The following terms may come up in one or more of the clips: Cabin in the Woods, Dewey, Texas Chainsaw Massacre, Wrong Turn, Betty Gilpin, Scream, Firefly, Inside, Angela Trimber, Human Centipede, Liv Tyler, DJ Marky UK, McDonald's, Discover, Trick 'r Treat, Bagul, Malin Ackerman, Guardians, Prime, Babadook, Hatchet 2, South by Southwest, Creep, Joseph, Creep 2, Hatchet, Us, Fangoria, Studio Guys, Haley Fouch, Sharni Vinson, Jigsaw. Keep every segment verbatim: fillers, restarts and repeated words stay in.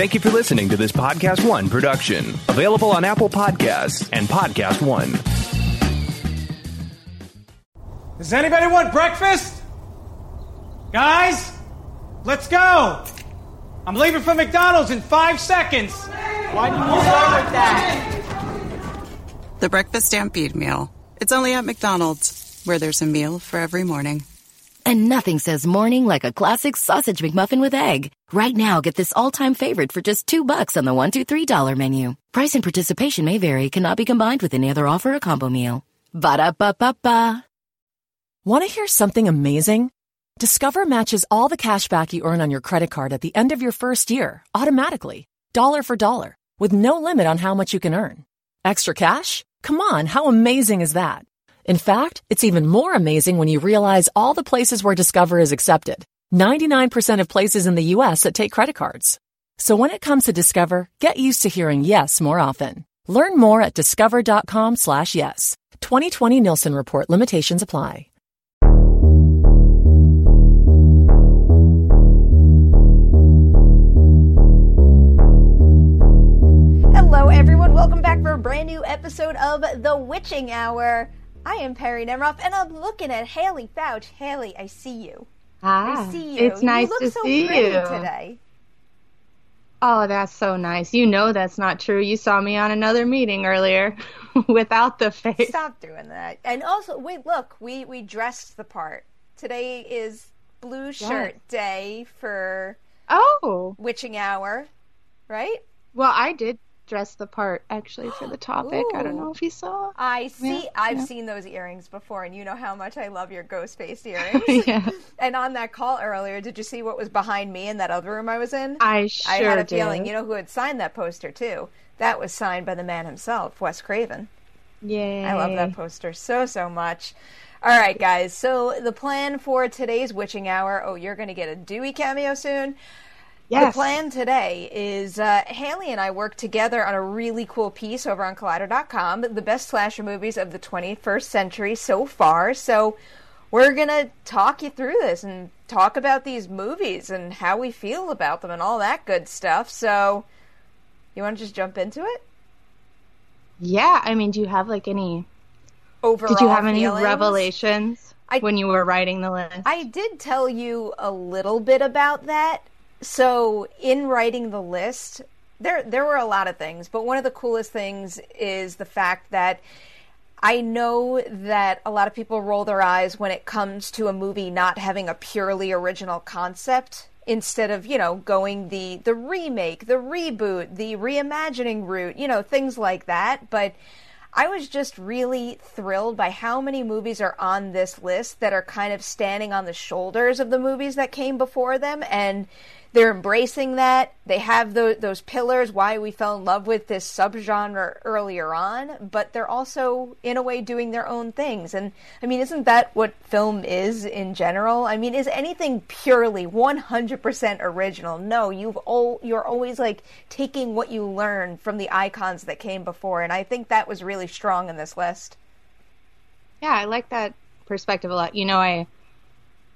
Thank you for listening to this Podcast One production. Available on Apple Podcasts and Podcast One. Does anybody want breakfast? Guys, let's go. I'm leaving for McDonald's in five seconds. Why didn't you start with that? The Breakfast Stampede Meal. It's only at McDonald's, where there's a meal for every morning. And nothing says morning like a classic sausage McMuffin with egg. Right now, get this all-time favorite for just two bucks on the one two three dollar menu. Price and participation may vary. Cannot be combined with any other offer or combo meal. Ba-da-ba-ba-ba. Want to hear something amazing? Discover matches all the cash back you earn on your credit card at the end of your first year, automatically, dollar for dollar, with no limit on how much you can earn. Extra cash? Come on, how amazing is that? In fact, it's even more amazing when you realize all the places where Discover is accepted. ninety-nine percent of places in the U S that take credit cards. So when it comes to Discover, get used to hearing yes more often. Learn more at discover.com slash yes. twenty twenty Nielsen Report limitations apply. Hello, everyone. Welcome back for a brand new episode of The Witching Hour. I am Perry Nemiroff, and I'm looking at Haley Fouch. Haley, I see you. Hi. I see you. It's nice you look to so see pretty you today. Oh, that's so nice. You know that's not true. You saw me on another meeting earlier without the face. Stop doing that. And also, wait, look, we, we dressed the part. Today is blue shirt yes. day for oh Witching Hour, right? Well, I did dress the part actually for the topic. Ooh. I don't know if you saw. I see. Yeah, I've yeah. seen those earrings before, and you know how much I love your ghost face earrings. Yeah. And on that call earlier, did you see what was behind me in that other room I was in? I sure I had a did. feeling. You know who had signed that poster too? That was signed by the man himself, Wes Craven. Yay! I love that poster so so much. All right, guys. So the plan for today's Witching Hour. Oh, you're going to get a Dewey cameo soon. Yes. The plan today is uh, Haley and I worked together on a really cool piece over on Collider dot com, the best slasher movies of the twenty-first century so far. So we're going to talk you through this and talk about these movies and how we feel about them and all that good stuff. So you want to just jump into it? Yeah. I mean, do you have like any overall Did you have any feelings? revelations I, when you were writing the list? I did tell you a little bit about that. So in writing the list, there there were a lot of things, but one of the coolest things is the fact that I know that a lot of people roll their eyes when it comes to a movie not having a purely original concept instead of, you know, going the, the remake, the reboot, the reimagining route, you know, things like that. But I was just really thrilled by how many movies are on this list that are kind of standing on the shoulders of the movies that came before them, and they're embracing that. They have those, those pillars, why we fell in love with this subgenre earlier on, but they're also, in a way, doing their own things. And, I mean, isn't that what film is in general? I mean, is anything purely one hundred percent original? No, you've all, you're always, like, taking what you learn from the icons that came before, and I think that was really strong in this list. Yeah, I like that perspective a lot. You know, I,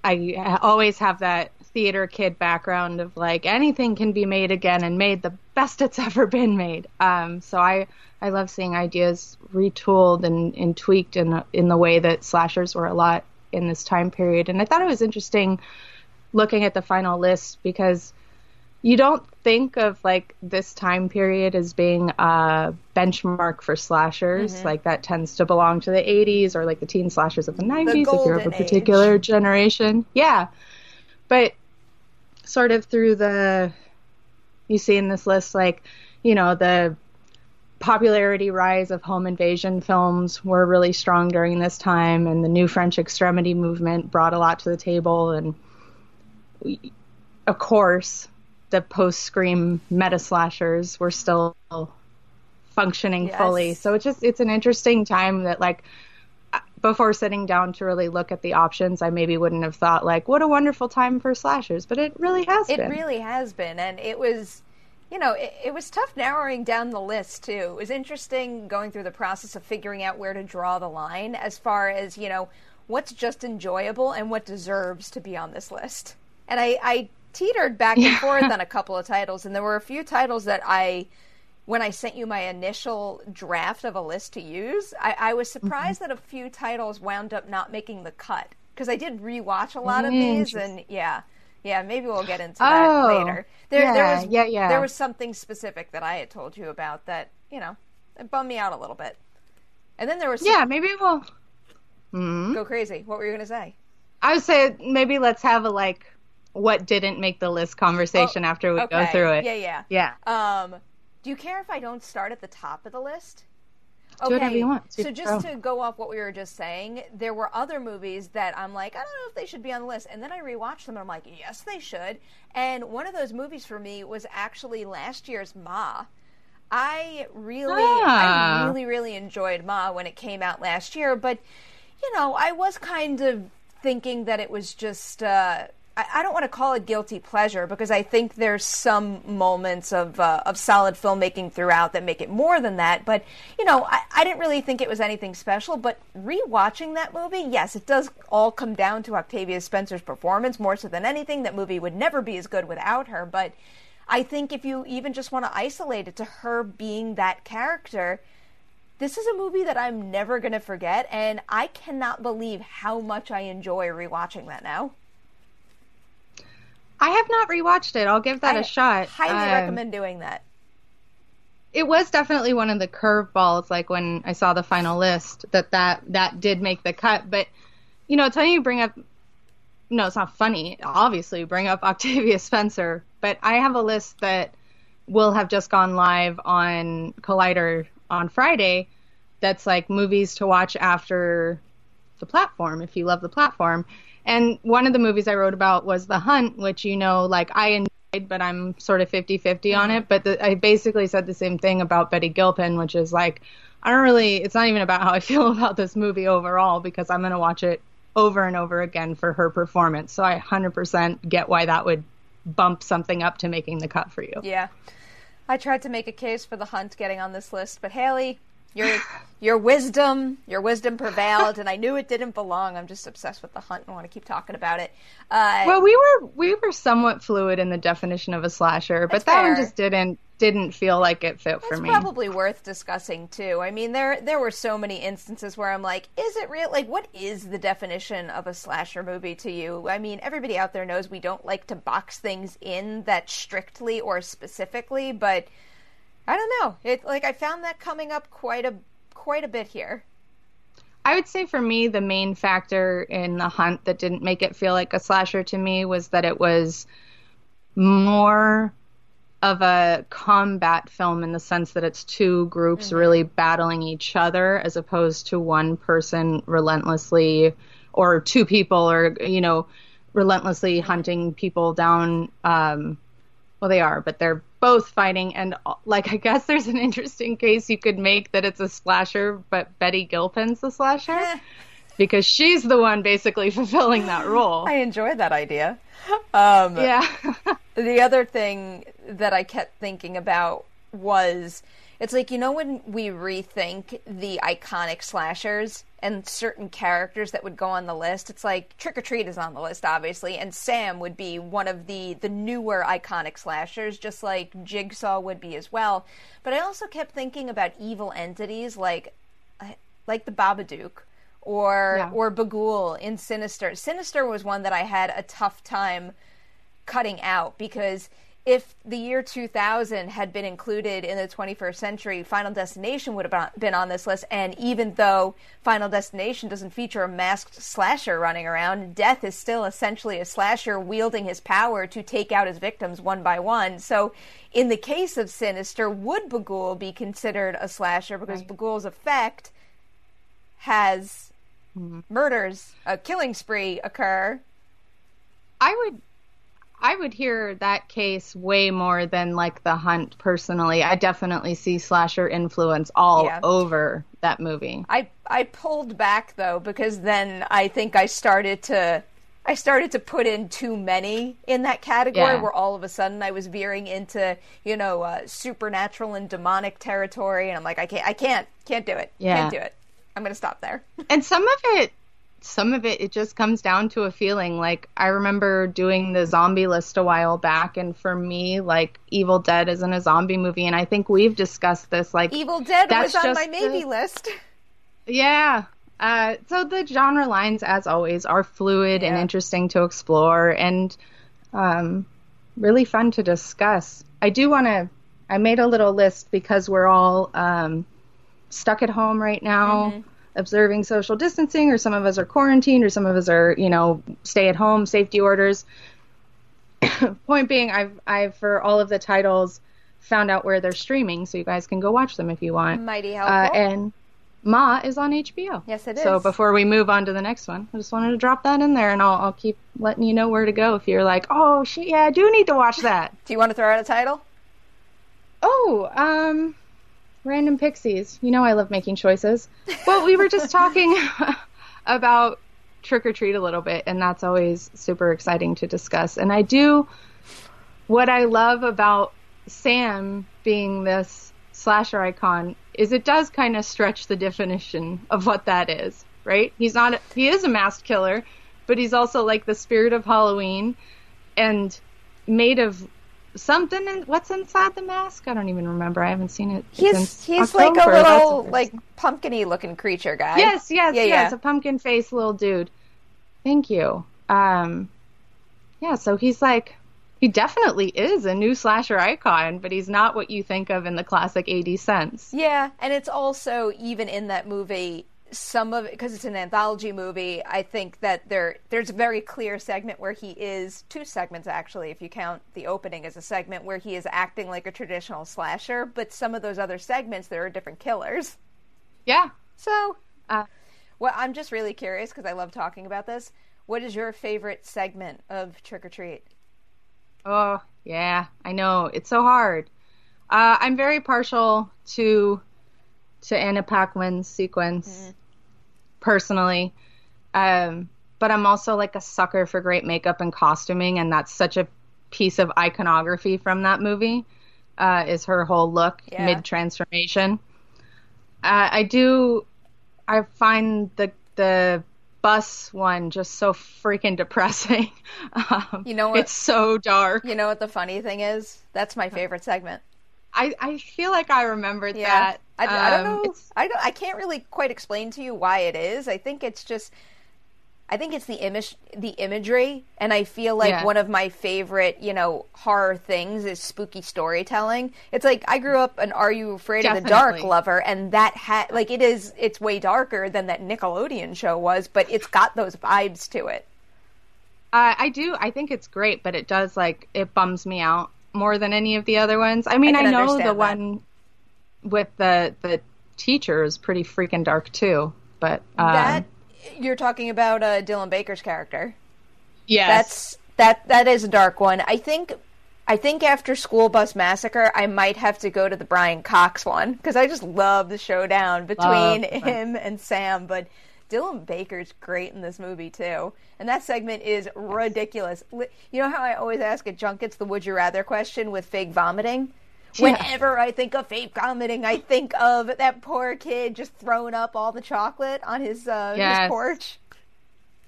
I always have that theater kid background of like anything can be made again and made the best it's ever been made. Um, so I, I love seeing ideas retooled and, and tweaked in, in the way that slashers were a lot in this time period. And I thought it was interesting looking at the final list because you don't think of like this time period as being a benchmark for slashers. Mm-hmm. Like that tends to belong to the eighties or like the teen slashers of the nineties if you're of a particular generation. Yeah. But sort of through the, you see in this list, like, you know, the popularity rise of home invasion films were really strong during this time, and the new French extremity movement brought a lot to the table, and we, of course, the post-Scream meta-slashers were still functioning yes. fully. So it's just, it's an interesting time that, like, before sitting down to really look at the options, I maybe wouldn't have thought, like, what a wonderful time for slashers. But it really has it been. It really has been. And it was, you know, it, it was tough narrowing down the list, too. It was interesting going through the process of figuring out where to draw the line as far as, you know, what's just enjoyable and what deserves to be on this list. And I, I teetered back and yeah. forth on a couple of titles, and there were a few titles that I, when I sent you my initial draft of a list to use, I, I was surprised mm-hmm. that a few titles wound up not making the cut, because I did rewatch a lot of these, and yeah, yeah, maybe we'll get into that oh, later. There, yeah, there was, yeah, yeah. there was something specific that I had told you about that, you know, it bummed me out a little bit. And then there was some... yeah, maybe we'll mm-hmm. go crazy. What were you gonna say? I would say maybe let's have a like what didn't make the list conversation oh, after we okay. go through it. Yeah, yeah, yeah. Um. Do you care if I don't start at the top of the list? Okay. Do whatever you want. So just to go off what we were just saying, there were other movies that I'm like, I don't know if they should be on the list. And then I rewatched them and I'm like, yes, they should. And one of those movies for me was actually last year's Ma. I really, ah. I really, really enjoyed Ma when it came out last year. But, you know, I was kind of thinking that it was just... Uh, I don't want to call it guilty pleasure because I think there's some moments of uh, of solid filmmaking throughout that make it more than that. But, you know, I, I didn't really think it was anything special. But rewatching that movie, yes, it does all come down to Octavia Spencer's performance more so than anything. That movie would never be as good without her. But I think if you even just want to isolate it to her being that character, this is a movie that I'm never going to forget. And I cannot believe how much I enjoy rewatching that now. I have not rewatched it. I'll give that I a shot. I highly um, recommend doing that. It was definitely one of the curveballs, like when I saw the final list, that, that that did make the cut. But, you know, it's funny you bring up... No, it's not funny. Obviously, you bring up Octavia Spencer. But I have a list that will have just gone live on Collider on Friday that's like movies to watch after The Platform, if you love The Platform. And one of the movies I wrote about was The Hunt, which, you know, like I enjoyed, but I'm sort of fifty-fifty on it. But the, I basically said the same thing about Betty Gilpin, which is like, I don't really, it's not even about how I feel about this movie overall, because I'm going to watch it over and over again for her performance. So I one hundred percent get why that would bump something up to making the cut for you. Yeah. I tried to make a case for The Hunt getting on this list, but Haley... Your your wisdom, your wisdom prevailed, and I knew it didn't belong. I'm just obsessed with The Hunt and want to keep talking about it. Uh, well, we were we were somewhat fluid in the definition of a slasher, but that fair. one just didn't didn't feel like it fit that's for me. It's probably worth discussing too. I mean, there there were so many instances where I'm like, is it real? Like, what is the definition of a slasher movie to you? I mean, everybody out there knows we don't like to box things in that strictly or specifically, but. I don't know. It, like I found that coming up quite a quite a bit here. I would say for me, the main factor in The Hunt that didn't make it feel like a slasher to me was that it was more of a combat film in the sense that it's two groups mm-hmm. really battling each other as opposed to one person relentlessly or two people or, you know, relentlessly mm-hmm. hunting people down. Um, well, they are, but they're both fighting, and like I guess there's an interesting case you could make that it's a slasher, but Betty Gilpin's the slasher because she's the one basically fulfilling that role. I enjoy that idea. Um, yeah. The other thing that I kept thinking about was it's like, you know, when we rethink the iconic slashers and certain characters that would go on the list, it's like Trick 'r Treat is on the list, obviously, and Sam would be one of the, the newer iconic slashers, just like Jigsaw would be as well. But I also kept thinking about evil entities like like the Babadook or yeah. or Bagul in Sinister. Sinister was one that I had a tough time cutting out because... If the year two thousand had been included in the twenty-first century, Final Destination would have been on this list. And even though Final Destination doesn't feature a masked slasher running around, Death is still essentially a slasher wielding his power to take out his victims one by one. So in the case of Sinister, would Bagul be considered a slasher? Because right. Bagul's effect has mm-hmm. murders, a killing spree occur. I would... I would hear that case way more than like The Hunt personally. I definitely see slasher influence all yeah. over that movie. I, I pulled back though, because then I think I started to, I started to put in too many in that category yeah. where all of a sudden I was veering into, you know, uh, supernatural and demonic territory. And I'm like, I can't, I can't, can't do it. Yeah. Can't do it. I'm going to stop there. And some of it, some of it, it just comes down to a feeling. Like, I remember doing the zombie list a while back, and for me, like, Evil Dead isn't a zombie movie, and I think we've discussed this. Like, Evil Dead was on my maybe the, list. Yeah. Uh, so the genre lines, as always, are fluid yeah. and interesting to explore, and um, really fun to discuss. I do want to... I made a little list because we're all um, stuck at home right now, mm-hmm. observing social distancing, or some of us are quarantined, or some of us are, you know, stay-at-home, safety orders. Point being, I've, I've, for all of the titles, found out where they're streaming, so you guys can go watch them if you want. Mighty helpful. Uh, and Ma is on H B O. Yes, it is. So before we move on to the next one, I just wanted to drop that in there, and I'll, I'll keep letting you know where to go if you're like, oh, shit, yeah, I do need to watch that. Do you want to throw out a title? Oh, um, Random Pixies. You know I love making choices. Well, we were just talking about Trick 'r Treat a little bit, and that's always super exciting to discuss. And I do, what I love about Sam being this slasher icon is it does kind of stretch the definition of what that is, right? He's not, a, he is a masked killer, but he's also like the spirit of Halloween and made of something in, what's inside the mask? I don't even remember. I haven't seen it. He's he's October. Like a little like pumpkin-y looking creature guy. Yes, yes, yeah, yes. Yeah. A pumpkin faced little dude. Thank you. Um, yeah, so he's like he definitely is a new slasher icon, but he's not what you think of in the classic eighties sense. Yeah, and it's also even in that movie some of it, because it's an anthology movie, I think that there there's a very clear segment where he is, two segments actually, if you count the opening as a segment, where he is acting like a traditional slasher, but some of those other segments, there are different killers. Yeah. So, uh, well, I'm just really curious, because I love talking about this, what is your favorite segment of Trick 'r Treat? Oh, yeah, I know. It's so hard. Uh, I'm very partial to to Anna Paquin's sequence. Mm. Personally, um, but I'm also like a sucker for great makeup and costuming, and that's such a piece of iconography from that movie, uh, is her whole look yeah. mid-transformation. Uh, I do, I find the the bus one just so freaking depressing. um, you know what? It's so dark. You know what the funny thing is? That's my favorite segment. I, I feel like I remembered yeah. that. I, um, I don't know. If, I don't. I can't really quite explain to you why it is. I think it's just. I think it's the image, the imagery, and I feel like yeah. one of my favorite, you know, horror things is spooky storytelling. It's like I grew up an "Are You Afraid Definitely. Of the Dark" lover, and that had like it is. It's way darker than that Nickelodeon show was, but it's got those vibes to it. Uh, I do. I think it's great, but it does like it bums me out more than any of the other ones. I mean, I, I know the that. one with the the teacher is pretty freaking dark too, but um, that you're talking about uh, Dylan Baker's character. Yes, that's that that is a dark one. I think I think after School Bus Massacre, I might have to go to the Brian Cox one because I just love the showdown between love. him and Sam. But Dylan Baker's great in this movie too, and that segment is ridiculous. You know how I always ask at junkets the "Would you rather" question with fake vomiting. Yeah. Whenever I think of fake vomiting, I think of that poor kid just throwing up all the chocolate on his, uh, yes. his porch.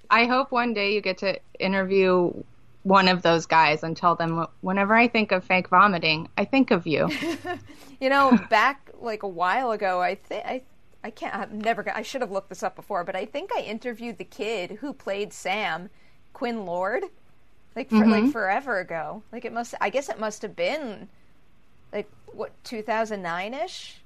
I hope one day you get to interview one of those guys and tell them, whenever I think of fake vomiting, I think of you. You know, back like a while ago, I think I I can't. I'm never gonna. I should have looked this up before, but I think I interviewed the kid who played Sam, Quinn Lord, like for, mm-hmm. like forever ago. Like it must. I guess it must have been. Like, what, two thousand nine-ish?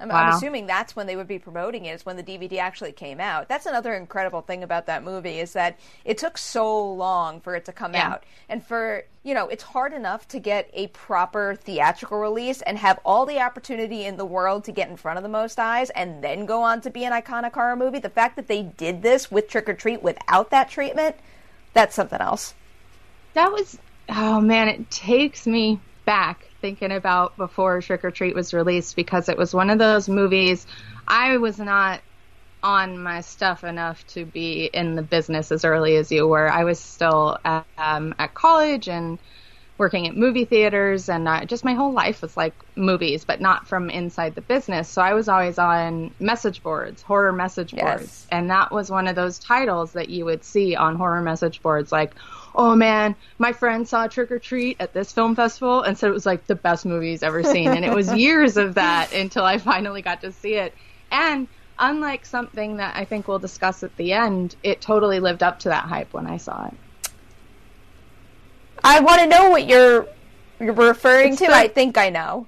I'm, wow. I'm assuming that's when they would be promoting it, is when the D V D actually came out. That's another incredible thing about that movie, is that it took so long for it to come yeah. out. And for, you know, it's hard enough to get a proper theatrical release and have all the opportunity in the world to get in front of the most eyes and then go on to be an iconic horror movie. The fact that they did this with Trick 'r Treat without that treatment, that's something else. That was, oh man, it takes me back. Thinking about before Trick 'r Treat was released, because it was one of those movies I was not on my stuff enough to be in the business as early as you were. I was still at, um, at college and working at movie theaters, and uh, just my whole life was like movies, but not from inside the business. So I was always on message boards, horror message yes. boards. And that was one of those titles that you would see on horror message boards, like, oh man, my friend saw Trick 'r Treat at this film festival and said it was like the best movie he's ever seen. And it was years of that until I finally got to see it. And unlike something that I think we'll discuss at the end, it totally lived up to that hype when I saw it. I want to know what you're you're referring it's to. The, I think I know.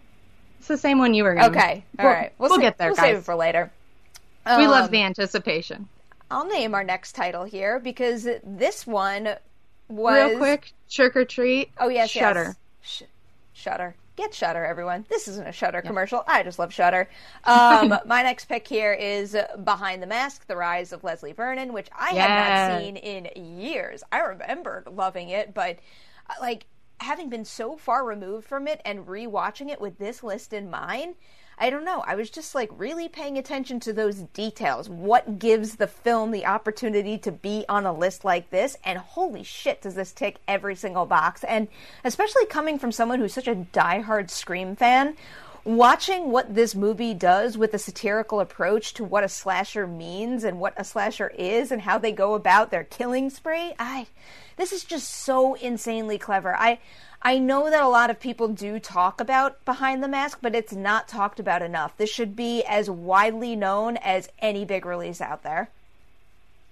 It's the same one you were going to. Okay. All we'll, right. We'll, we'll get there, we'll guys. We'll save it for later. We um, love the anticipation. I'll name our next title here because this one was... Real quick, Trick 'r Treat. Oh, yes, Shudder. Yes. Sh- Shudder. Get Shudder, everyone. This isn't a Shudder yeah. commercial. I just love Shudder. Um, my next pick here is Behind the Mask: The Rise of Leslie Vernon, which I yeah. have not seen in years. I remember loving it, but like having been so far removed from it and rewatching it with this list in mind, I don't know. I was just like really paying attention to those details. What gives the film the opportunity to be on a list like this? And holy shit, does this tick every single box? And especially coming from someone who's such a diehard Scream fan, watching what this movie does with a satirical approach to what a slasher means and what a slasher is and how they go about their killing spree, I, this is just so insanely clever. I, I know that a lot of people do talk about Behind the Mask, but it's not talked about enough. This should be as widely known as any big release out there.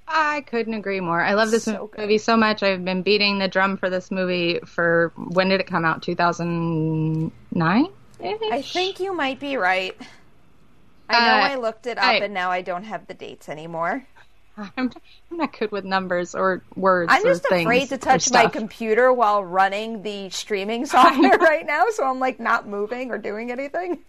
I couldn't agree more. I love this so movie good. so much. I've been beating the drum for this movie for, when did it come out? two thousand nine? I think you might be right. I know uh, I looked it up, I, and now I don't have the dates anymore. I'm, I'm not good with numbers or words. I'm just or afraid to touch my computer while running the streaming software right now, so I'm like not moving or doing anything.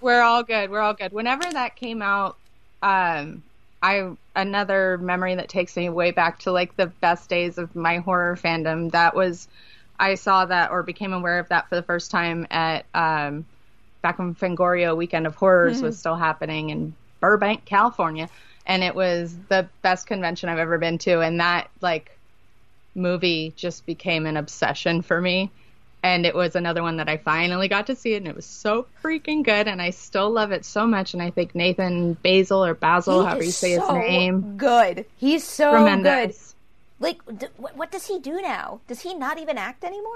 We're all good. We're all good. Whenever that came out, um, I another memory that takes me way back to like the best days of my horror fandom. That was. I saw that or became aware of that for the first time at um, back when Fangoria Weekend of Horrors mm-hmm. was still happening in Burbank, California. And it was the best convention I've ever been to. And that like movie just became an obsession for me. And it was another one that I finally got to see it, and it was so freaking good, and I still love it so much. And I think Nathan Baesel or Basil, however you say so his name. Good. He's so tremendous. Good. Like, what does he do now? Does he not even act anymore?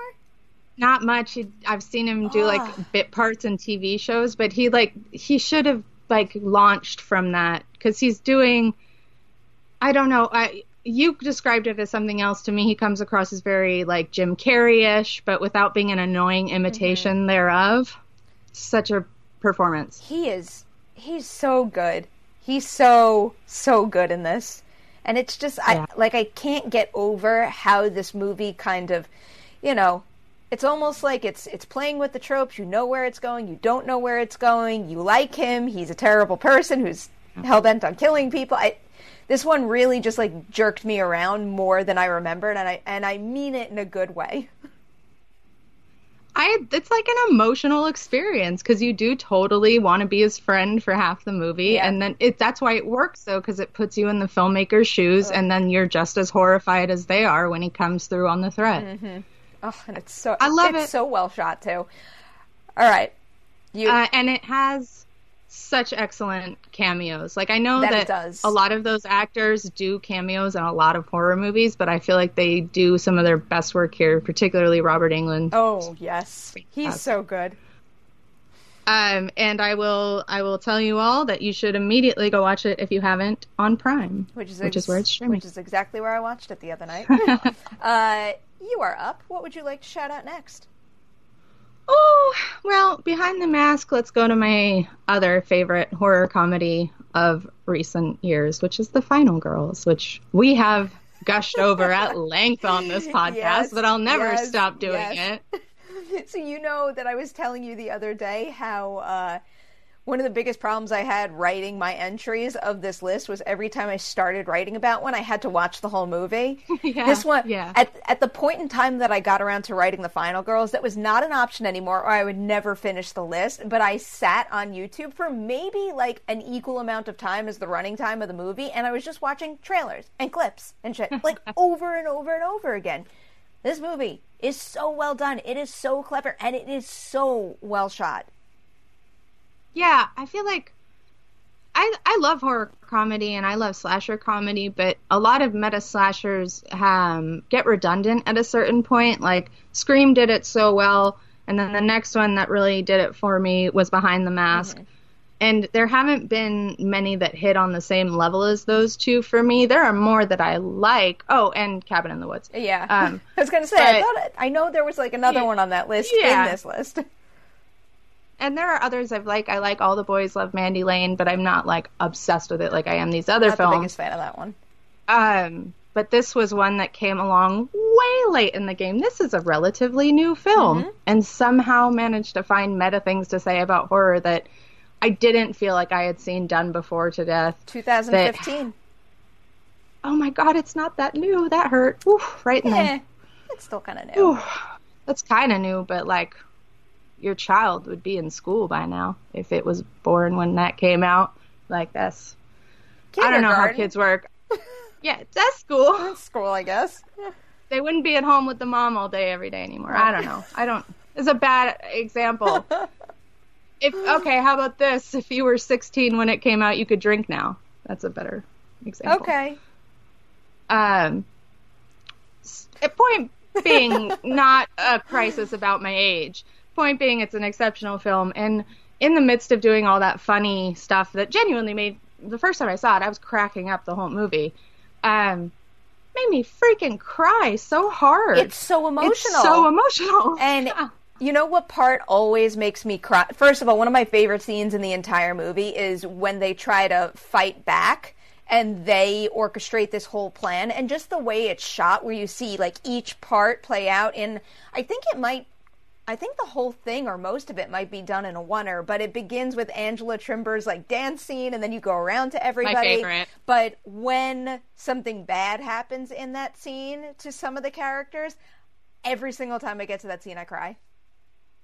Not much. He, I've seen him do, oh. like, bit parts in T V shows, but he, like, he should have, like, launched from that. Because he's doing, I don't know, I, you described it as something else. To me, he comes across as very, like, Jim Carrey-ish, but without being an annoying imitation mm-hmm. thereof. Such a performance. He is, he's so good. He's so, so good in this. And it's just, yeah. I like, I can't get over how this movie kind of, you know, it's almost like it's it's playing with the tropes. You know where it's going. You don't know where it's going. You like him. He's a terrible person who's hell-bent on killing people. I, this one really just, like, jerked me around more than I remembered, and I and I mean it in a good way. I It's like an emotional experience because you do totally want to be his friend for half the movie. Yeah. And then it, that's why it works, though, because it puts you in the filmmaker's shoes. Oh. And then you're just as horrified as they are when he comes through on the thread. Mm-hmm. Oh, and it's so, I love it's it. so well shot, too. All right. You uh, And it has such excellent cameos. Like, I know that, that it does. A lot of those actors do cameos in a lot of horror movies, but I feel like they do some of their best work here, particularly Robert Englund. Oh yes, he's uh, so good. Um, and I will, I will tell you all that you should immediately go watch it if you haven't on Prime, which is ex- which is where it's streaming. Which is exactly where I watched it the other night. uh, you are up. What would you like to shout out next? Oh, well, Behind the Mask, let's go to my other favorite horror comedy of recent years, which is The Final Girls, which we have gushed over at length on this podcast, yes, but I'll never yes, stop doing yes. it. So you know that I was telling you the other day how uh, one of the biggest problems I had writing my entries of this list was every time I started writing about one, I had to watch the whole movie. yeah, this one, yeah. at at the point in time that I got around to writing The Final Girls, that was not an option anymore, or I would never finish the list. But I sat on YouTube for maybe like an equal amount of time as the running time of the movie, and I was just watching trailers and clips and shit, like over and over and over again. This movie is so well done. It is so clever, and it is so well shot. Yeah, I feel like I I love horror comedy and I love slasher comedy, but a lot of meta slashers um, get redundant at a certain point. Like Scream did it so well, and then the next one that really did it for me was Behind the Mask. Mm-hmm. And there haven't been many that hit on the same level as those two for me. There are more that I like. Oh, and Cabin in the Woods. Yeah. Um, I was going to say, but, I thought I know there was like another yeah, one on that list yeah. in this list. And there are others I've like. I like All the Boys Love Mandy Lane, but I'm not like obsessed with it like I am these other not films. I'm the biggest fan of that one. Um, but this was one that came along way late in the game. This is a relatively new film mm-hmm. and somehow managed to find meta things to say about horror that I didn't feel like I had seen done before to death. twenty fifteen. That, oh my god, it's not that new. That hurt. Oof, right in yeah, the... It's still kind of new. That's kind of new, but like your child would be in school by now if it was born when that came out. Like that's... I don't know how kids work. Yeah, that's school. That's school, I guess. Yeah. They wouldn't be at home with the mom all day every day anymore. Right. I don't know. I don't... It's a bad example. If okay, how about this? If you were sixteen when it came out, you could drink now. That's a better example. Okay. Um. Point being, not a crisis about my age. Point being, it's an exceptional film, and in the midst of doing all that funny stuff that genuinely made the first time I saw it, I was cracking up the whole movie. Um. Made me freaking cry so hard. It's so emotional. It's so emotional. And. Yeah. You know what part always makes me cry? First of all, one of my favorite scenes in the entire movie is when they try to fight back and they orchestrate this whole plan. And just the way it's shot where you see like each part play out in, I think it might, I think the whole thing or most of it might be done in a oneer, but it begins with Angela Trimber's like dance scene and then you go around to everybody. My favorite. But when something bad happens in that scene to some of the characters, every single time I get to that scene, I cry.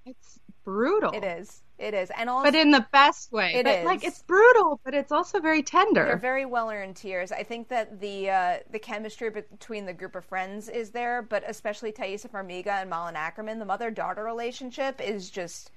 It's brutal. It is. It is. And also, but in the best way. It but, is. Like, it's brutal, but it's also very tender. They're very well-earned tears. I think that the uh, the chemistry between the group of friends is there, but especially Thaisa Farmiga and Malin Ackerman, the mother-daughter relationship is just,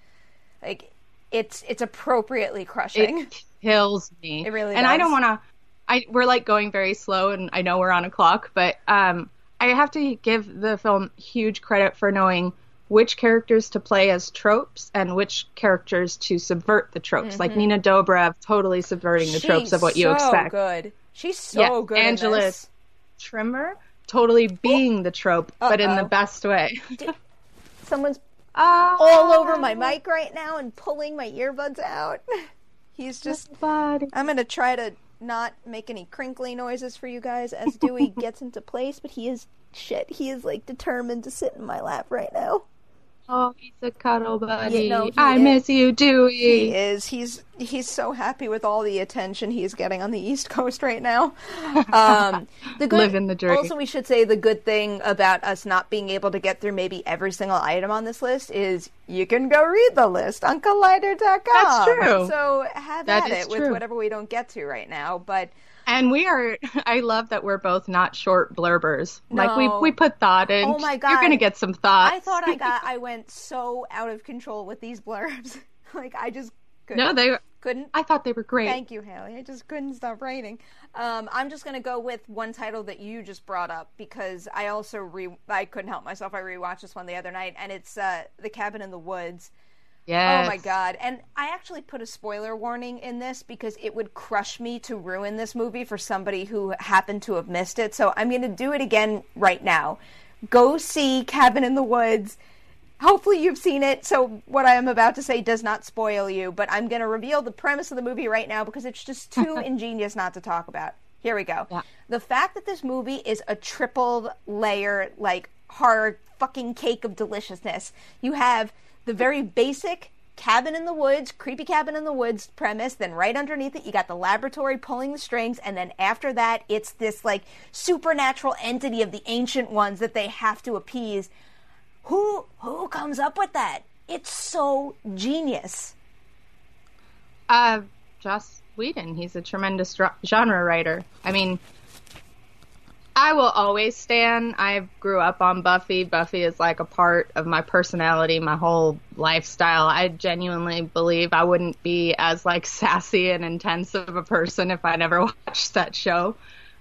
like, it's it's appropriately crushing. It kills me. It really and does. And I don't want to, I we're, like, going very slow, and I know we're on a clock, but um, I have to give the film huge credit for knowing which characters to play as tropes and which characters to subvert the tropes. Mm-hmm. Like Nina Dobrev totally subverting the She's tropes of what so you expect. Good. She's so yeah. good. Angela Trimber totally being the trope, Uh-oh. but in the best way. Did... Someone's oh. all over my mic right now and pulling my earbuds out. He's just... Nobody. I'm going to try to not make any crinkly noises for you guys as Dewey gets into place, but he is... Shit, he is, like, determined to sit in my lap right now. Oh, he's a cuddle buddy. You know, I is. miss you, Dewey. He is. He's he's so happy with all the attention he's getting on the East Coast right now. Um, the good, Living the dream. Also, we should say the good thing about us not being able to get through maybe every single item on this list is you can go read the list on collider dot com. That's true. So have that at it true. with whatever we don't get to right now, but... And we are, I love that we're both not short blurbers. No. Like, we we put thought in. Oh, my God. You're going to get some thoughts. I thought I got, I went so out of control with these blurbs. Like, I just couldn't. No, they couldn't. I thought they were great. Thank you, Haley. I just couldn't stop writing. Um, I'm just going to go with one title that you just brought up because I also, re- I couldn't help myself. I rewatched this one the other night, and it's uh, The Cabin in the Woods. Yes. Oh, my God. And I actually put a spoiler warning in this because it would crush me to ruin this movie for somebody who happened to have missed it. So I'm going to do it again right now. Go see Cabin in the Woods. Hopefully you've seen it, so what I am about to say does not spoil you. But I'm going to reveal the premise of the movie right now because it's just too ingenious not to talk about. Here we go. Yeah. The fact that this movie is a triple layer, like, hard fucking cake of deliciousness. You have... the very basic cabin in the woods, creepy cabin in the woods premise. Then right underneath it, you got the laboratory pulling the strings. And then after that, it's this like supernatural entity of the ancient ones that they have to appease. Who who comes up with that? It's so genius. Uh, Joss Whedon. He's a tremendous genre writer. I mean, I will always stan. I grew up on Buffy. Buffy is like a part of my personality, my whole lifestyle. I genuinely believe I wouldn't be as like sassy and intense of a person if I never watched that show.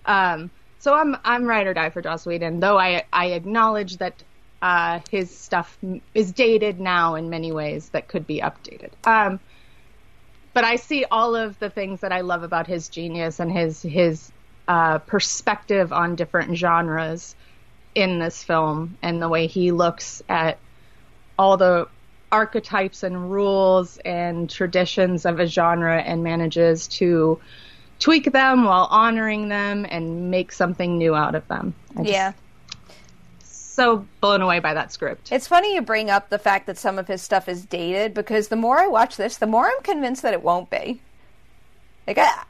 Um, so I'm I'm ride or die for Joss Whedon, though I I acknowledge that uh, his stuff is dated now in many ways that could be updated. Um, but I see all of the things that I love about his genius and his his. Uh, perspective on different genres in this film, and the way he looks at all the archetypes and rules and traditions of a genre and manages to tweak them while honoring them and make something new out of them. I just, yeah. So blown away by that script. It's funny you bring up the fact that some of his stuff is dated, because the more I watch this, the more I'm convinced that it won't be. Like, I...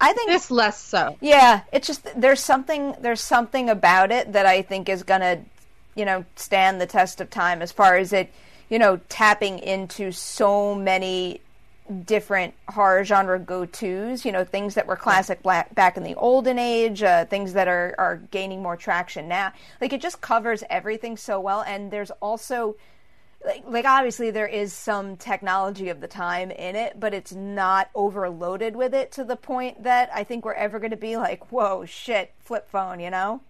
I think this less so. Yeah, it's just there's something there's something about it that I think is gonna, you know, stand the test of time as far as it, you know, tapping into so many different horror genre go-tos, you know, things that were classic black, back in the olden age, uh, things that are, are gaining more traction now. Like, it just covers everything so well, and there's also Like, like, obviously there is some technology of the time in it, but it's not overloaded with it to the point that I think we're ever going to be like, whoa, shit, flip phone, you know?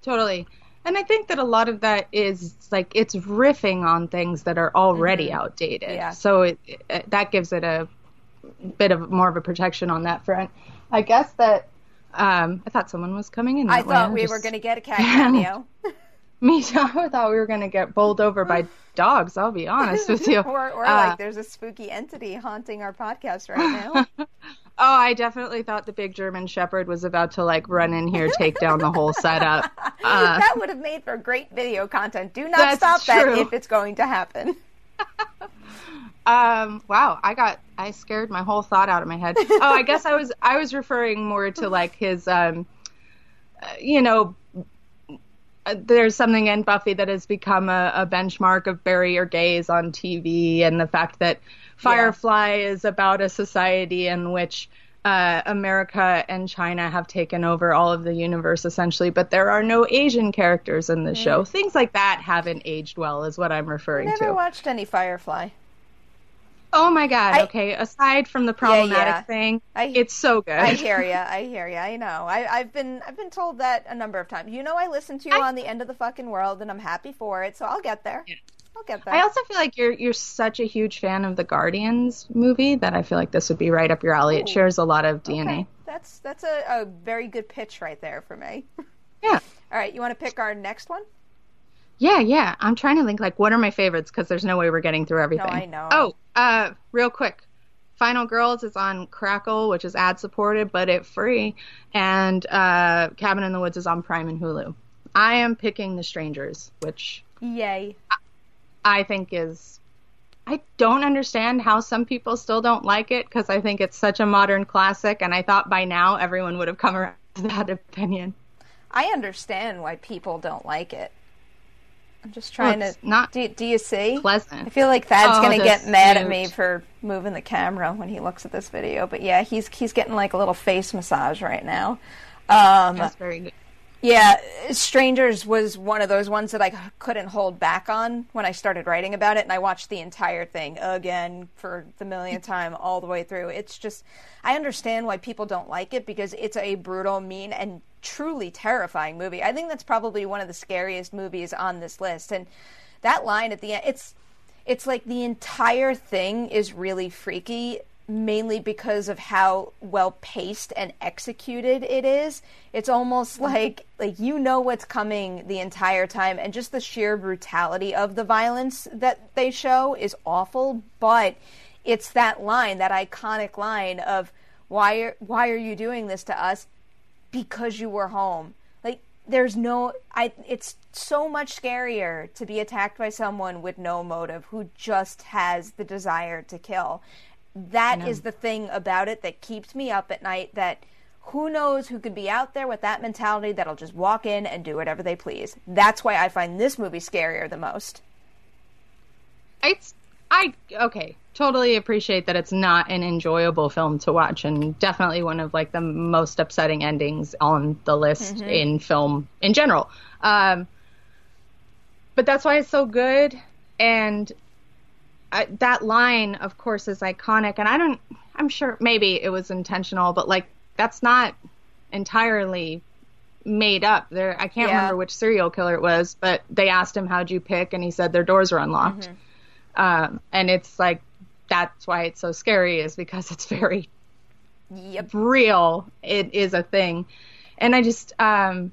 Totally. And I think that a lot of that is, like, it's riffing on things that are already mm-hmm. outdated. Yeah. So it, it, that gives it a bit of more of a protection on that front. I guess that, um, I thought someone was coming in. I thought we just... were going to get a cat cameo. Me too. I thought we were going to get bowled over by dogs, I'll be honest with you. or or uh, like there's a spooky entity haunting our podcast right now. Oh, I definitely thought the big German Shepherd was about to like run in here, take down the whole setup. Uh, that would have made for great video content. Do not stop true. that if it's going to happen. um, wow, I got, I scared my whole thought out of my head. Oh, I guess I was, I was referring more to like his, um, uh, you know, there's something in Buffy that has become a, a benchmark of bury your gays on T V, and the fact that Firefly yeah. is about a society in which uh, America and China have taken over all of the universe, essentially, but there are no Asian characters in the mm. show. Things like that haven't aged well is what I'm referring to. I've never to. watched any Firefly. Oh, my God. I, okay. Aside from the problematic yeah, yeah. thing, I, it's so good. I hear ya. I hear ya. I know. I, I've been I've been told that a number of times. You know, I listen to you I, on The End of the Fucking World, and I'm happy for it, so I'll get there. Yeah. I'll get there. I also feel like you're you're such a huge fan of the Guardians movie that I feel like this would be right up your alley. Ooh. It shares a lot of D N A. Okay. That's, that's a, a very good pitch right there for me. Yeah. All right. You want to pick our next one? Yeah, yeah. I'm trying to think, like, what are my favorites? Because there's no way we're getting through everything. No, I know. Oh, uh, real quick. Final Girls is on Crackle, which is ad-supported, but it's free. And uh, Cabin in the Woods is on Prime and Hulu. I am picking The Strangers, which... Yay. I, I think is... I don't understand how some people still don't like it, because I think it's such a modern classic, and I thought by now everyone would have come around to that opinion. I understand why people don't like it. I'm just trying well, to... Not do, do you see? Pleasant. I feel like Thad's oh, going to get mad at me for moving the camera when he looks at this video. But yeah, he's he's getting like a little face massage right now. Um, That's very good. Yeah, Strangers was one of those ones that I couldn't hold back on when I started writing about it. And I watched the entire thing again for the millionth time all the way through. It's just... I understand why people don't like it, because it's a brutal, mean, and... truly terrifying movie. I think that's probably one of the scariest movies on this list. And that line at the end, it's it's like the entire thing is really freaky, mainly because of how well paced and executed it is. It's almost like like you know what's coming the entire time, and just the sheer brutality of the violence that they show is awful. But it's that line, that iconic line of why are, why are you doing this to us? Because you were home. Like, there's no... I. It's so much scarier to be attacked by someone with no motive, who just has the desire to kill. That is the thing about it that keeps me up at night, that who knows who could be out there with that mentality that'll just walk in and do whatever they please. That's why I find this movie scarier the most. It's... I... Okay. totally appreciate that it's not an enjoyable film to watch, and definitely one of like the most upsetting endings on the list mm-hmm. in film in general. Um, but that's why it's so good. And I, that line, of course, is iconic. And I don't, I'm sure maybe it was intentional, but like that's not entirely made up there. I can't yeah. remember which serial killer it was, but they asked him, how'd you pick? And he said, their doors are unlocked. Mm-hmm. Um, and it's like, that's why it's so scary, is because it's very yep. real. It is a thing. And I just, um,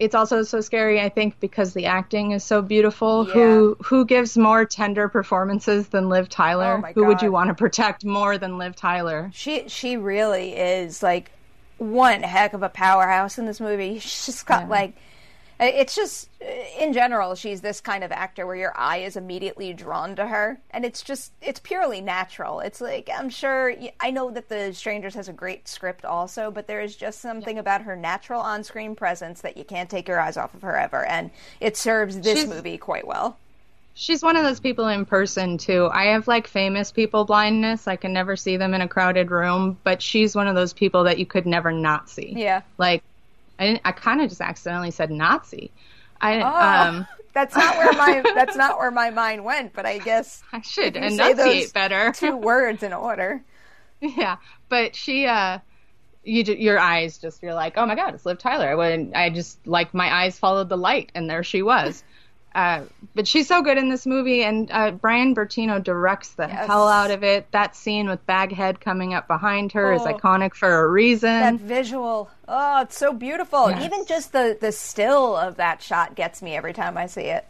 it's also so scary, I think, because the acting is so beautiful. Yeah. Who who gives more tender performances than Liv Tyler? Oh my who God. Would you want to protect more than Liv Tyler? She she really is like one heck of a powerhouse in this movie. She's got yeah. like, it's just in general, she's this kind of actor where your eye is immediately drawn to her, and it's just it's purely natural. It's like, I'm sure I know that The Strangers has a great script also, but there is just something yeah. about her natural on-screen presence that you can't take your eyes off of her ever, and it serves this she's, movie quite well. She's one of those people in person too. I have like famous people blindness. I can never see them in a crowded room, but she's one of those people that you could never not see. Yeah, like I didn't, I kind of just accidentally said Nazi. I oh, um that's not where my that's not where my mind went, but I guess I should enunciate better. Two words in order. Yeah, but she uh you your eyes just you're like, "Oh my God, it's Liv Tyler." I wouldn't I just like my eyes followed the light and there she was. Uh, but she's so good in this movie, and uh, Brian Bertino directs the yes. hell out of it. That scene with Baghead coming up behind her oh, is iconic for a reason. That visual. Oh, it's so beautiful. Yes. Even just the, the still of that shot gets me every time I see it.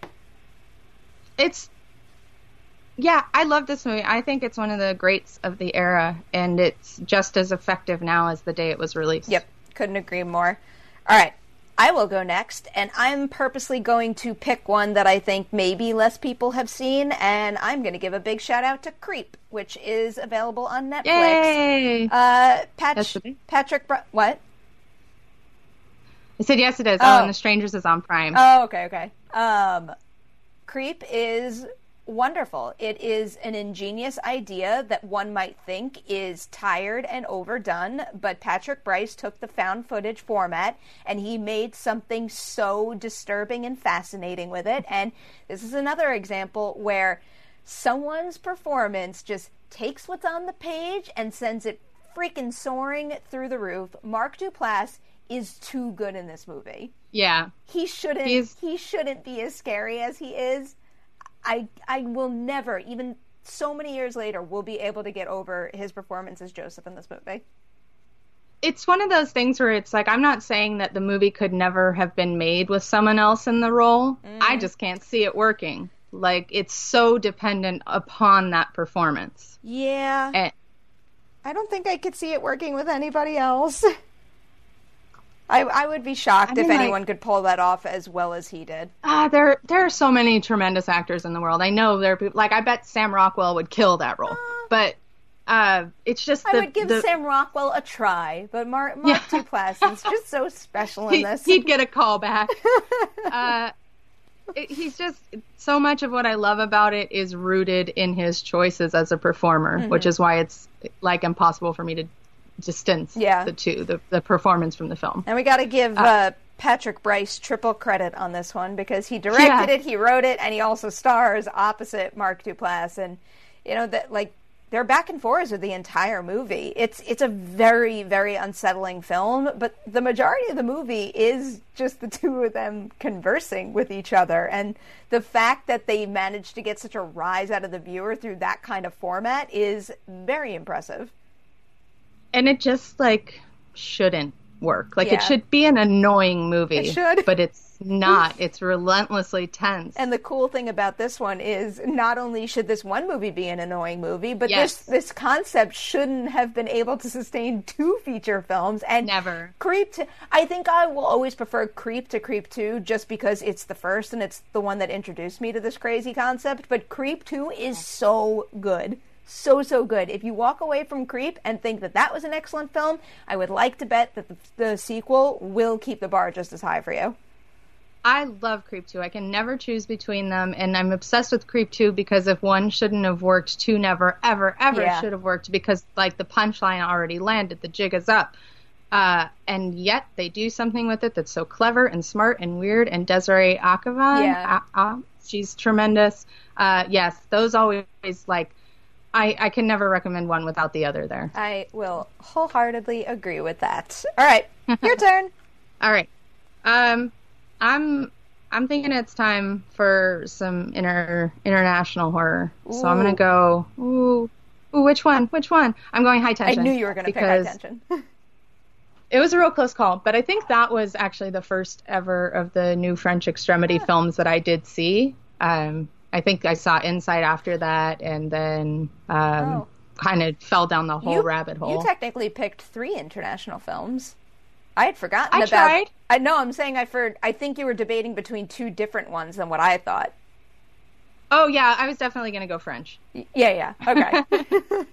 It's, yeah, I love this movie. I think it's one of the greats of the era, and it's just as effective now as the day it was released. Yep, couldn't agree more. All right. I will go next, and I'm purposely going to pick one that I think maybe less people have seen, and I'm going to give a big shout-out to Creep, which is available on Netflix. Yay! Uh, Pat- yes, Patrick... Br- what? I said yes, it is. Oh. oh, and The Strangers is on Prime. Oh, okay, okay. Um, Creep is wonderful. It is an ingenious idea that one might think is tired and overdone, but Patrick Bryce took the found footage format and he made something so disturbing and fascinating with it. And this is another example where someone's performance just takes what's on the page and sends it freaking soaring through the roof. Mark Duplass is too good in this movie. Yeah. He shouldn't He's... he shouldn't be as scary as he is. I I will never, even so many years later, will be able to get over his performance as Joseph in this movie. It's one of those things where it's like, I'm not saying that the movie could never have been made with someone else in the role. Mm. I just can't see it working. Like, it's so dependent upon that performance. Yeah. And, I don't think I could see it working with anybody else. I, I would be shocked I mean, if anyone like, could pull that off as well as he did. Uh, there there are so many tremendous actors in the world. I know there are people... Like, I bet Sam Rockwell would kill that role. Uh, but uh, it's just the... I would give the, Sam Rockwell a try, but Mark, Mark yeah. Duplass is just so special in this. He, he'd get a call back. uh, it, he's just... So much of what I love about it is rooted in his choices as a performer, mm-hmm. which is why it's, like, impossible for me to... distance yeah. the two, the, the performance from the film. And we got to give uh, uh, Patrick Bryce triple credit on this one because he directed yeah. it, he wrote it, and he also stars opposite Mark Duplass. And, you know, that like they're back and forth with the entire movie. It's it's a very, very unsettling film, but the majority of the movie is just the two of them conversing with each other. And the fact that they managed to get such a rise out of the viewer through that kind of format is very impressive. And it just, like, shouldn't work. Like, yeah. it should be an annoying movie. It should. But it's not. It's relentlessly tense. And the cool thing about this one is not only should this one movie be an annoying movie, but yes. this this concept shouldn't have been able to sustain two feature films. And Never. Creep to, I think I will always prefer Creep to Creep two just because it's the first and it's the one that introduced me to this crazy concept. But Creep two is so good. So, so good. If you walk away from Creep and think that that was an excellent film, I would like to bet that the, the sequel will keep the bar just as high for you. I love Creep two. I can never choose between them, and I'm obsessed with Creep two because if one shouldn't have worked, two never, ever, ever yeah. should have worked because, like, the punchline already landed. The jig is up. Uh, and yet they do something with it that's so clever and smart and weird. And Desiree Akavan, yeah. uh, uh, she's tremendous. Uh, yes, those always, like, I, I can never recommend one without the other there. I will wholeheartedly agree with that. All right, your turn. All right. Um... I'm I'm thinking it's time for some inter international horror. Ooh. So I'm gonna go. Ooh, ooh, which one? Which one? I'm going High Tension. I knew you were gonna pick High Tension. It was a real close call, but I think that was actually the first ever of the new French Extremity yeah. films that I did see. Um, I think I saw Inside after that, and then um, oh. kind of fell down the whole you, rabbit hole. You technically picked three international films. I had forgotten I about. Tried. I know. I'm saying I for. I think you were debating between two different ones than what I thought. Oh yeah, I was definitely going to go French. Y- yeah, yeah. Okay.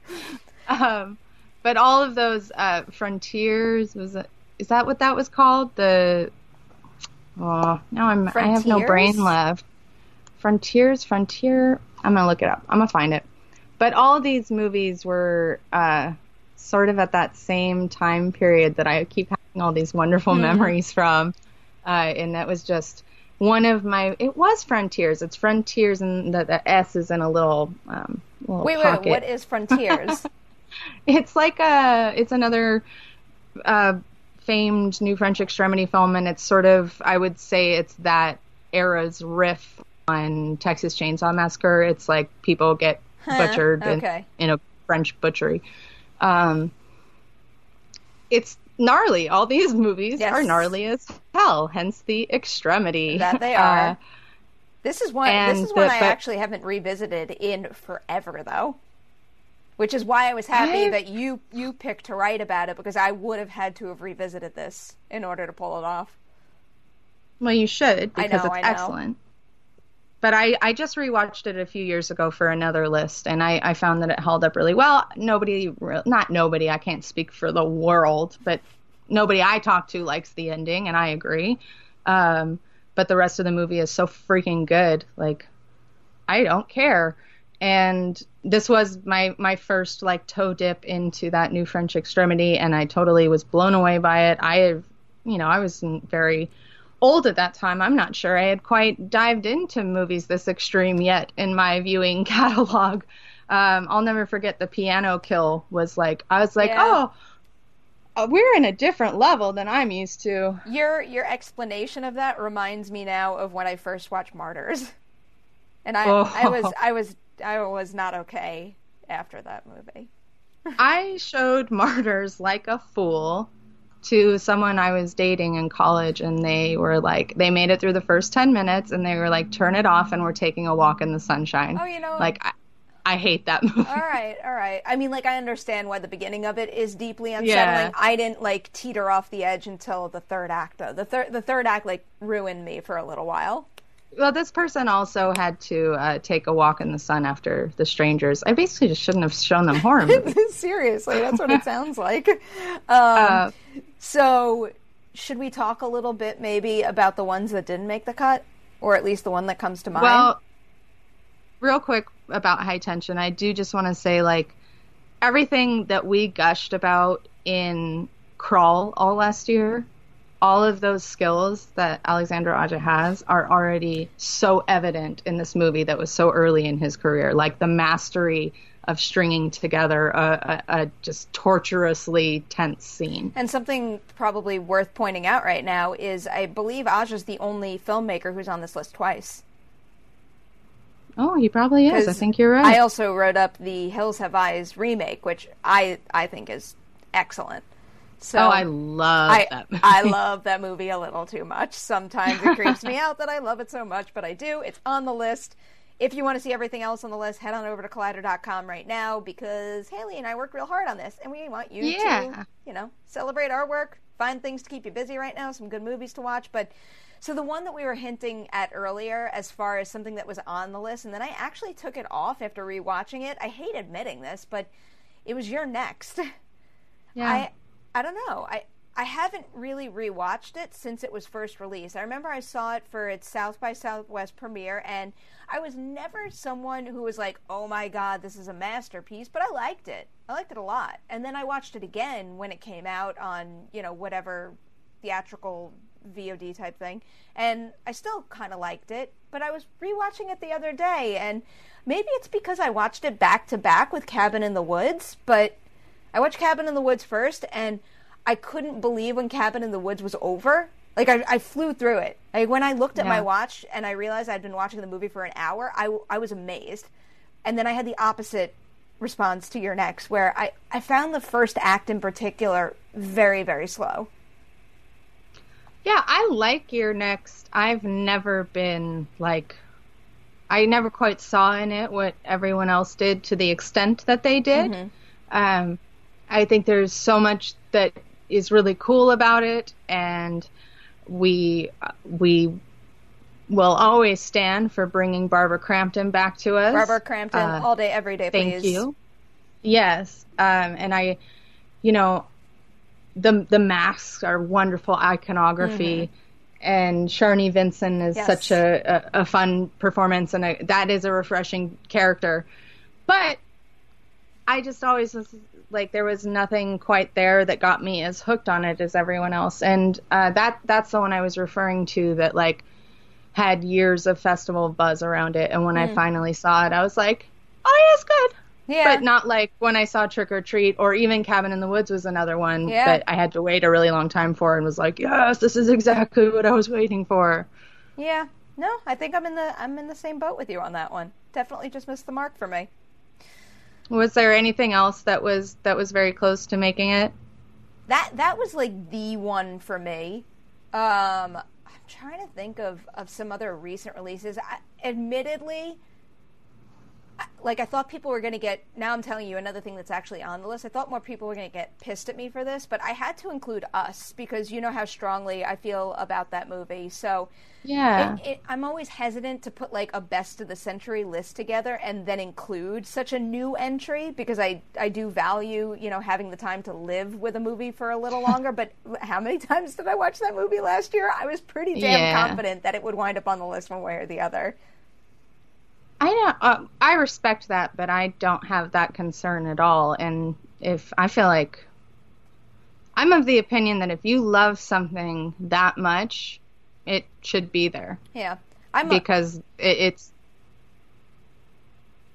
um, but all of those uh, Frontiers was it, is that what that was called? The oh no, I'm Frontiers? I have no brain left. Frontiers, Frontier. I'm going to look it up. I'm going to find it. But all these movies were uh, sort of at that same time period that I keep having all these wonderful mm. memories from, uh, and that was just one of my. It was Frontiers. It's Frontiers, and the, the S is in a little. Um, little wait, pocket. wait, what is Frontiers? It's like a. It's another uh, famed New French Extremity film, and it's sort of. I would say it's that era's riff on Texas Chainsaw Massacre. It's like people get huh, butchered okay. in, in a French butchery. Um, it's. Gnarly. All these movies yes. are gnarly as hell, hence the extremity. That they are. Uh, this is one this is one the, I but, actually haven't revisited in forever though. Which is why I was happy I've... that you you picked to write about it because I would have had to have revisited this in order to pull it off. Well, you should because know, it's excellent. But I, I just rewatched it a few years ago for another list, and I, I found that it held up really well. Nobody, not nobody, I can't speak for the world, but nobody I talk to likes the ending, and I agree. Um, but the rest of the movie is so freaking good. Like, I don't care. And this was my, my first, like, toe dip into that New French Extremity, and I totally was blown away by it. I, you know, I was very... old at that time. I'm not sure I had quite dived into movies this extreme yet in my viewing catalog. Um, I'll never forget the piano kill was like, I was like, yeah. oh, we're in a different level than I'm used to. Your your explanation of that reminds me now of when I first watched Martyrs. And I, oh. I was I was I was not okay after that movie. I showed Martyrs like a fool to someone I was dating in college, and they were like, they made it through the first ten minutes, and they were like, turn it off, and we're taking a walk in the sunshine. Oh, you know. Like, I, I hate that movie. All right, all right. I mean, like, I understand why the beginning of it is deeply unsettling. Yeah. I didn't, like, teeter off the edge until the third act, though. The, thir- the third act, like, ruined me for a little while. Well, this person also had to uh, take a walk in the sun after The Strangers. I basically just shouldn't have shown them horror movies. Seriously, that's what it sounds like. Um, uh, so should we talk a little bit maybe about the ones that didn't make the cut? Or at least the one that comes to mind? Well, real quick about High Tension, I do just want to say, like, everything that we gushed about in Crawl all last year, all of those skills that Alexandre Aja has are already so evident in this movie that was so early in his career. Like the mastery of stringing together a, a, a just torturously tense scene. And something probably worth pointing out right now is I believe Aja's the only filmmaker who's on this list twice. Oh, he probably is. I think you're right. I also wrote up the Hills Have Eyes remake, which I, I think is excellent. So oh, I love I, that movie. I love that movie a little too much. Sometimes it creeps me out that I love it so much, but I do. It's on the list. If you want to see everything else on the list, head on over to Collider dot com right now because Haley and I worked real hard on this, and we want you yeah. to, you know, celebrate our work, find things to keep you busy right now, some good movies to watch. But so the one that we were hinting at earlier as far as something that was on the list, and then I actually took it off after rewatching it. I hate admitting this, but it was Your Next. Yeah. I I don't know. I, I haven't really rewatched it since it was first released. I remember I saw it for its South by Southwest premiere, and I was never someone who was like, oh my god, this is a masterpiece, but I liked it. I liked it a lot. And then I watched it again when it came out on, you know, whatever theatrical V O D type thing, and I still kind of liked it, but I was rewatching it the other day, and maybe it's because I watched it back to back with Cabin in the Woods, but I watched Cabin in the Woods first, and I couldn't believe when Cabin in the Woods was over. Like, I, I flew through it. Like, when I looked at yeah. my watch and I realized I'd been watching the movie for an hour, I, I was amazed. And then I had the opposite response to Your Next, where I, I found the first act in particular very, very slow. Yeah, I like Your Next. I've never been, like... I never quite saw in it what everyone else did to the extent that they did. Mm-hmm. Um, I think there's so much that... is really cool about it, and we we will always stand for bringing Barbara Crampton back to us. Barbara Crampton, uh, all day, every day, thank please. Thank you. Yes, um, and I, you know, the the masks are wonderful iconography, mm-hmm. and Sharni Vinson is yes. such a, a, a fun performance, and a, that is a refreshing character. But I just always was... like, there was nothing quite there that got me as hooked on it as everyone else. And uh, that that's the one I was referring to that, like, had years of festival buzz around it. And when mm. I finally saw it, I was like, oh, yeah, it's good. Yeah. But not like when I saw Trick 'r Treat, or even Cabin in the Woods was another one yeah. that I had to wait a really long time for and was like, yes, this is exactly what I was waiting for. Yeah. No, I think I'm in the I'm in the same boat with you on that one. Definitely just missed the mark for me. Was there anything else that was that was very close to making it? That that was like the one for me. Um, I'm trying to think of, of some other recent releases. I, admittedly, I, like I thought people were going to get. Now I'm telling you another thing that's actually on the list. I thought more people were going to get pissed at me for this, but I had to include Us because you know how strongly I feel about that movie. So yeah, it, it, I'm always hesitant to put like a best of the century list together and then include such a new entry because I, I do value, you know, having the time to live with a movie for a little longer. But how many times did I watch that movie last year? I was pretty damn yeah. confident that it would wind up on the list one way or the other. I don't, uh, I respect that, but I don't have that concern at all. And if I feel like I'm of the opinion that if you love something that much, it should be there. Yeah, I'm because a... it, it's.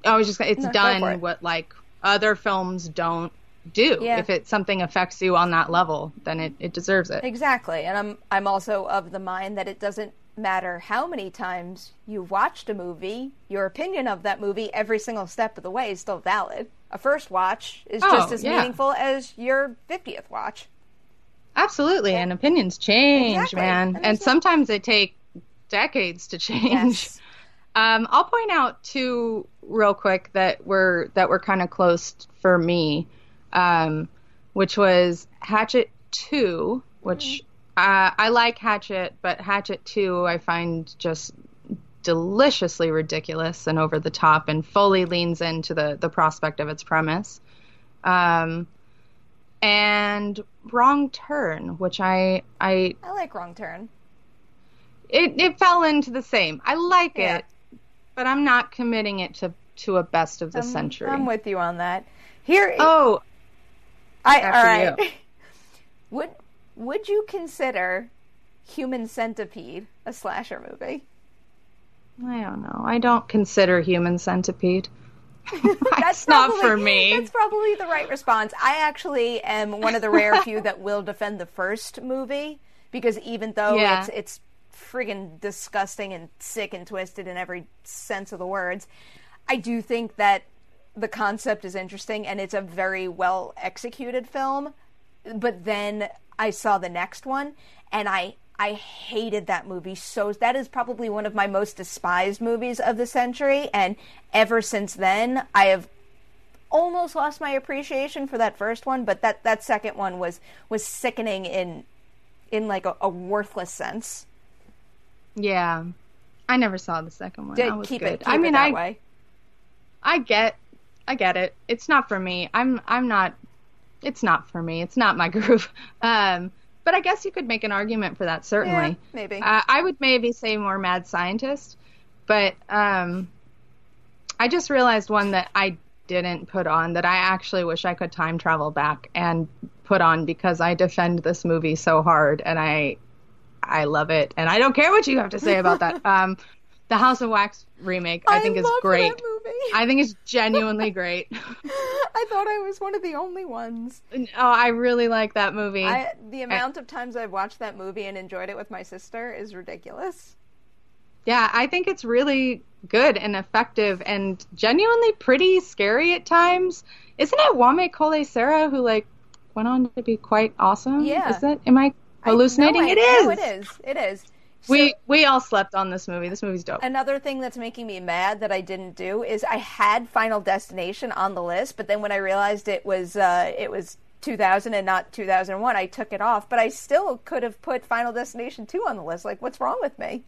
I was just it's no, done it. What like other films don't do. Yeah. If it something affects you on that level, then it, it deserves it. Exactly, and I'm I'm also of the mind that it doesn't matter how many times you've watched a movie, your opinion of that movie every single step of the way is still valid. A first watch is oh, just as yeah. meaningful as your fiftieth watch. Absolutely, yeah. and opinions change, exactly. man. And, and sometimes they take decades to change. Yes. Um, I'll point out two real quick that were that were kind of close for me, um, which was Hatchet two, which mm-hmm. uh, I like Hatchet, but Hatchet two I find just deliciously ridiculous and over the top, and fully leans into the the prospect of its premise. Um, and Wrong Turn, which I, I... I like Wrong Turn. It it fell into the same. I like yeah. it, but I'm not committing it to, to a best of the I'm, century. I'm with you on that. Here... Oh! I, all right. would, would you consider Human Centipede a slasher movie? I don't know. I don't consider Human Centipede. That's probably, not for me. That's probably the right response. I actually am one of the rare few that will defend the first movie because even though yeah. it's it's friggin' disgusting and sick and twisted in every sense of the words, I do think that the concept is interesting and it's a very well executed film. But then I saw the next one and I I hated that movie. So that is probably one of my most despised movies of the century. And ever since then, I have almost lost my appreciation for that first one. But that, that second one was, was sickening in, in like a, a worthless sense. Yeah. I never saw the second one. Did, I was keep good. It, keep I mean, it that I, way. I get, I get it. It's not for me. I'm, I'm not, it's not for me. It's not my groove. Um, But I guess you could make an argument for that, certainly. Yeah, maybe. Uh, I would maybe say more mad scientist, but um, I just realized one that I didn't put on that I actually wish I could time travel back and put on, because I defend this movie so hard, and I I love it, and I don't care what you have to say about that. Um, the House of Wax remake, I, I think, is great. That movie. I think it's genuinely great. I thought I was one of the only ones. Oh, I really like that movie. I, the amount I, of times I've watched that movie and enjoyed it with my sister is ridiculous. Yeah, I think it's really good and effective and genuinely pretty scary at times. Isn't it Wame Kolesera who, like, went on to be quite awesome? Yeah. Is that, am I hallucinating? I know, I, it is. No, it is. It is. So, we we all slept on this movie. This movie's dope. Another thing that's making me mad that I didn't do is I had Final Destination on the list, but then when I realized it was uh, it was two thousand and not two thousand one, I took it off. But I still could have put Final Destination two on the list. Like, what's wrong with me?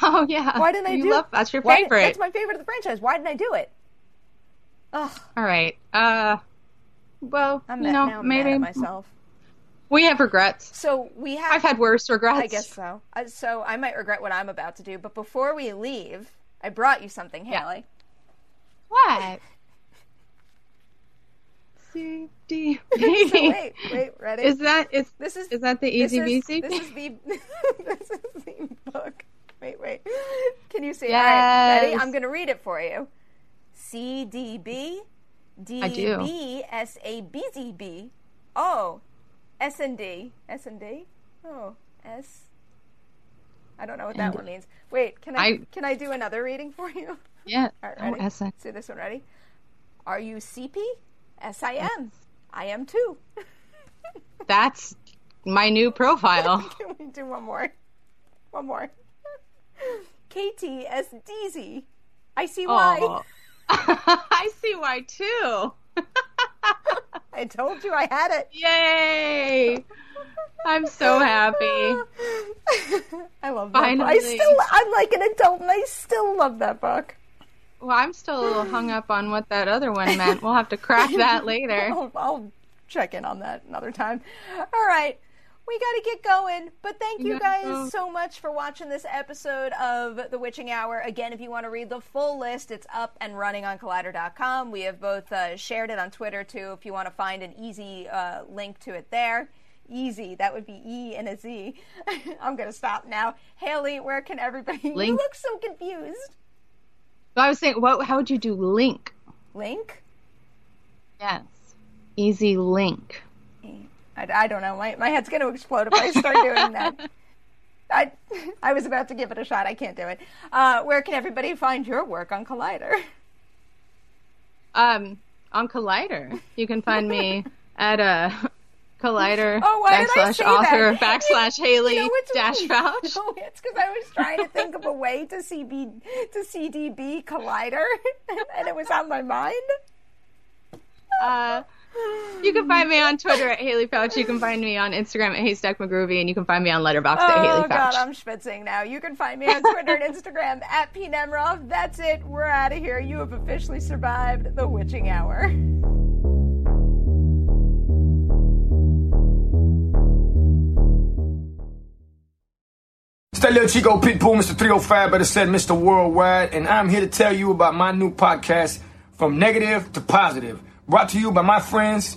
Oh yeah. Why didn't I you do? Love, that's your favorite. Why, that's my favorite of the franchise. Why didn't I do it? Ugh. All right. Uh, well, I'm you mad, know, now I'm maybe mad at myself. We have regrets. So we have. I've had worse regrets. I guess so. Uh, so I might regret what I'm about to do. But before we leave, I brought you something, Haley. Yeah. What? C D. So wait, wait, ready? Is that is this is is that the easy B C? This is the this is the book. Wait, wait. Can you see? Yes. All right, ready? I'm gonna read it for you. C D B D B S A B Z B O. S and D, S and D, oh S. I don't know what that and one means. Wait, can I, I can I do another reading for you? Yeah. All right, ready? Oh, S- See this one, ready? Are you C P? S I M. I am too. That's my new profile. Can we do one more? One more. K T S D Z. I see why. Oh. I see why too. I told you I had it. Yay! I'm so happy. I love that Finally. book. I still, I'm like an adult and I still love that book. Well, I'm still a little hung up on what that other one meant. We'll have to crack that later. I'll, I'll check in on that another time. All right. We got to get going, but thank you guys so much for watching this episode of The Witching Hour. Again, if you want to read the full list, it's up and running on Collider dot com. We have both uh, shared it on Twitter, too, if you want to find an easy uh, link to it there. Easy. That would be E and a Z. I'm going to stop now. Haley, where can everybody... Link. You look so confused. I was saying, what? How would you do link? Link? Yes. Easy link. I, I don't know. My my head's going to explode if I start doing that. I I was about to give it a shot. I can't do it. Uh, where can everybody find your work on Collider? Um, on Collider, you can find me at uh, Collider oh, backslash author that? backslash Haley you know dash Fouch. No, it's because I was trying to think of a way to C B to C D B Collider, and it was on my mind. Uh. You can find me on Twitter at Haley Fouch. You can find me on Instagram at Haystack McGroovy, and you can find me on Letterboxd oh, at Haley Fouch. Oh, God, I'm schwitzing now. You can find me on Twitter and Instagram at P. Nemiroff. That's it. We're out of here. You have officially survived The Witching Hour. Hello, Chico Pitbull, Mister three oh five, better said Mister Worldwide, and I'm here to tell you about my new podcast, From Negative to Positive. Brought to you by my friends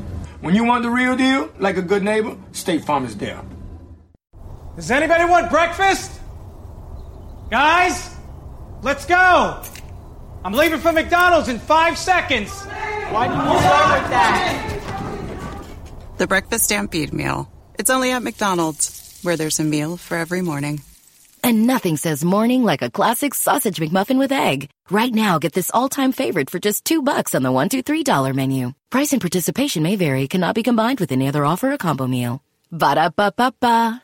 When you want the real deal, like a good neighbor, State Farm is there. Does anybody want breakfast? Guys, let's go. I'm leaving for McDonald's in five seconds. Why didn't you start with that? The Breakfast Stampede Meal. It's only at McDonald's, where there's a meal for every morning. And nothing says morning like a classic sausage McMuffin with egg. Right now, get this all-time favorite for just two bucks on the one two three dollar menu. Price and participation may vary. Cannot be combined with any other offer or combo meal. Ba-da-ba-ba-ba.